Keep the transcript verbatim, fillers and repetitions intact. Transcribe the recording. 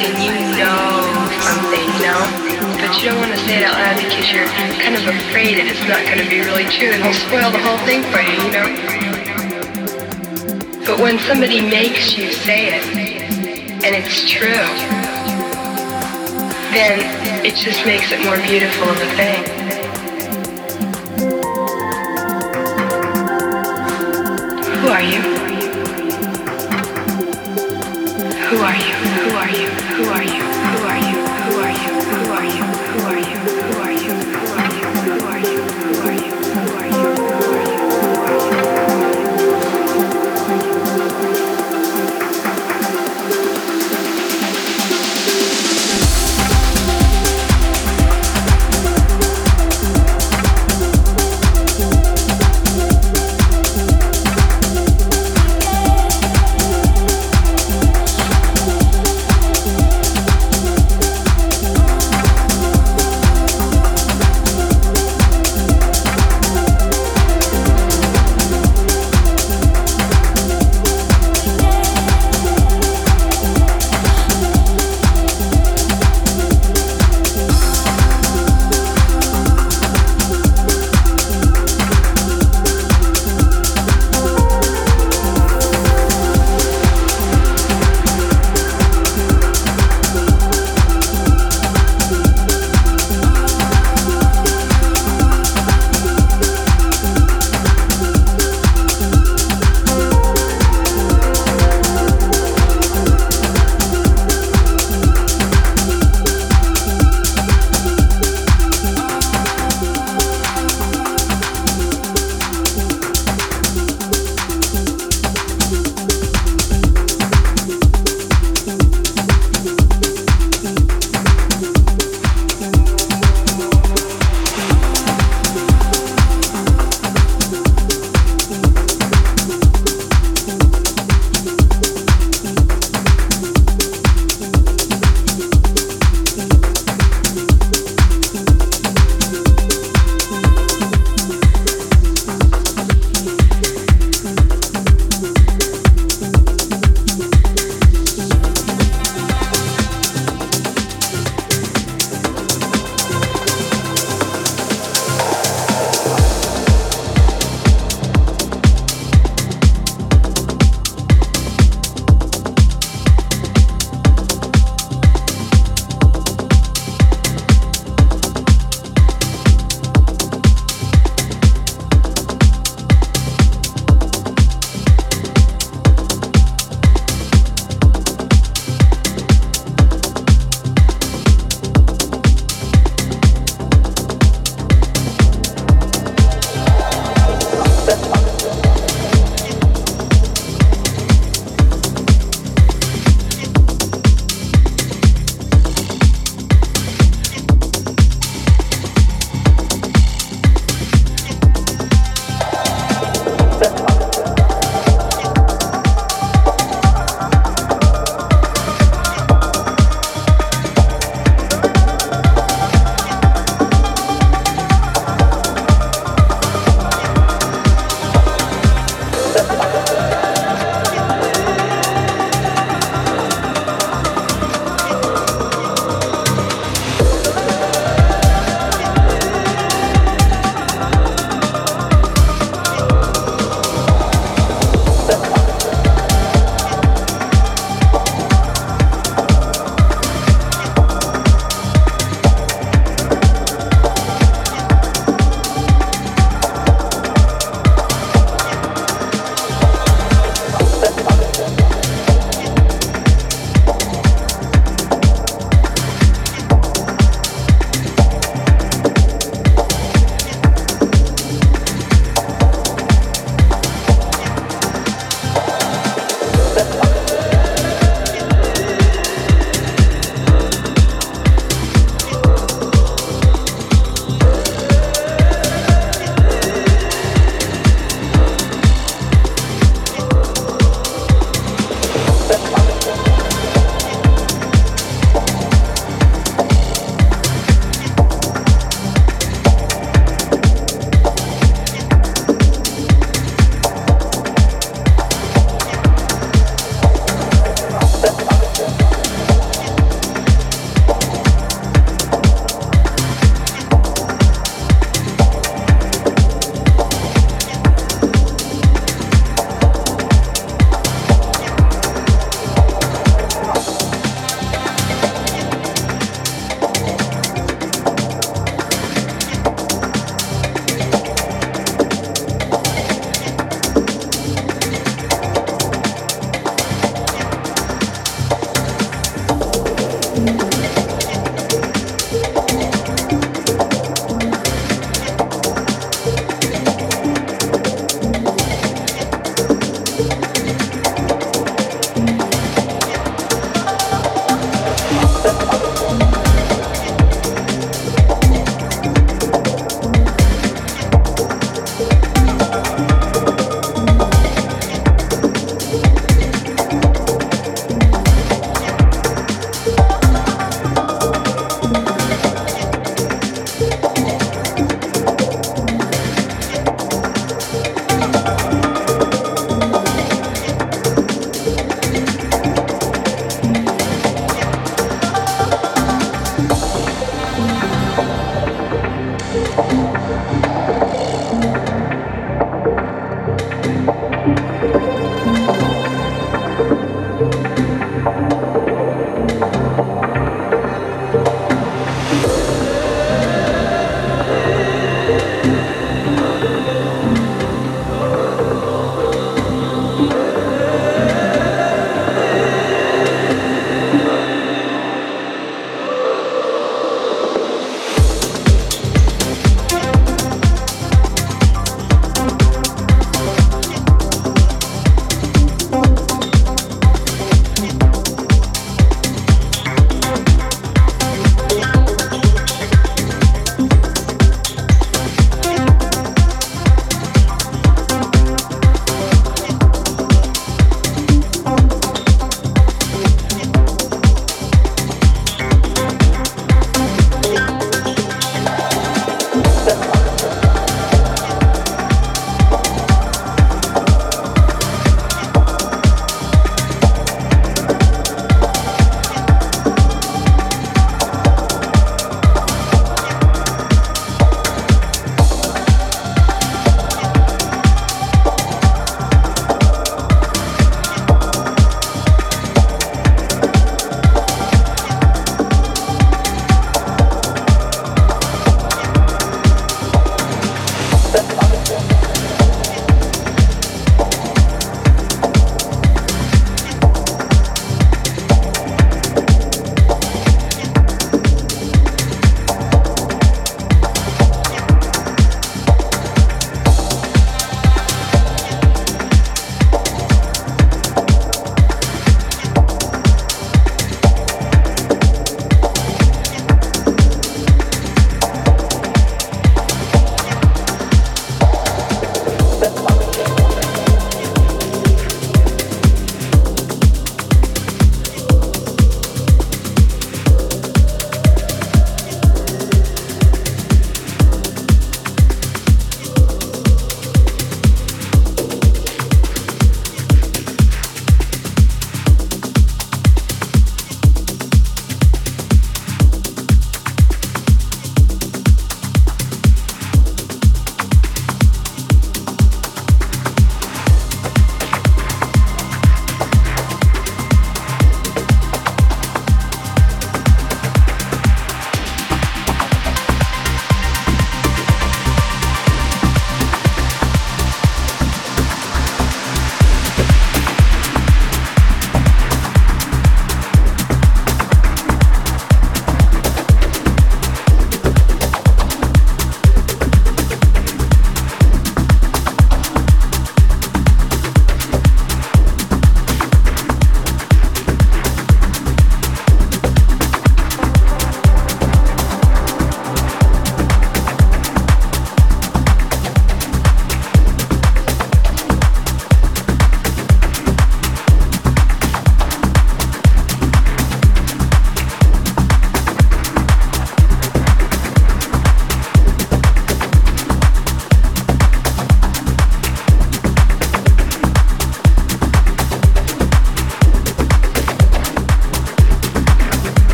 and you know something, you know? But you don't want to say it out loud because you're kind of afraid that it's not going to be really true and it'll spoil the whole thing for you, you know? But when somebody makes you say it, and it's true, then it just makes it more beautiful of a thing. Who are you? Who are you? Who are you? Who are you? Who are you? Who are you? Who are you? Who are you? Who are you? Who are you? Who are you? Who are you?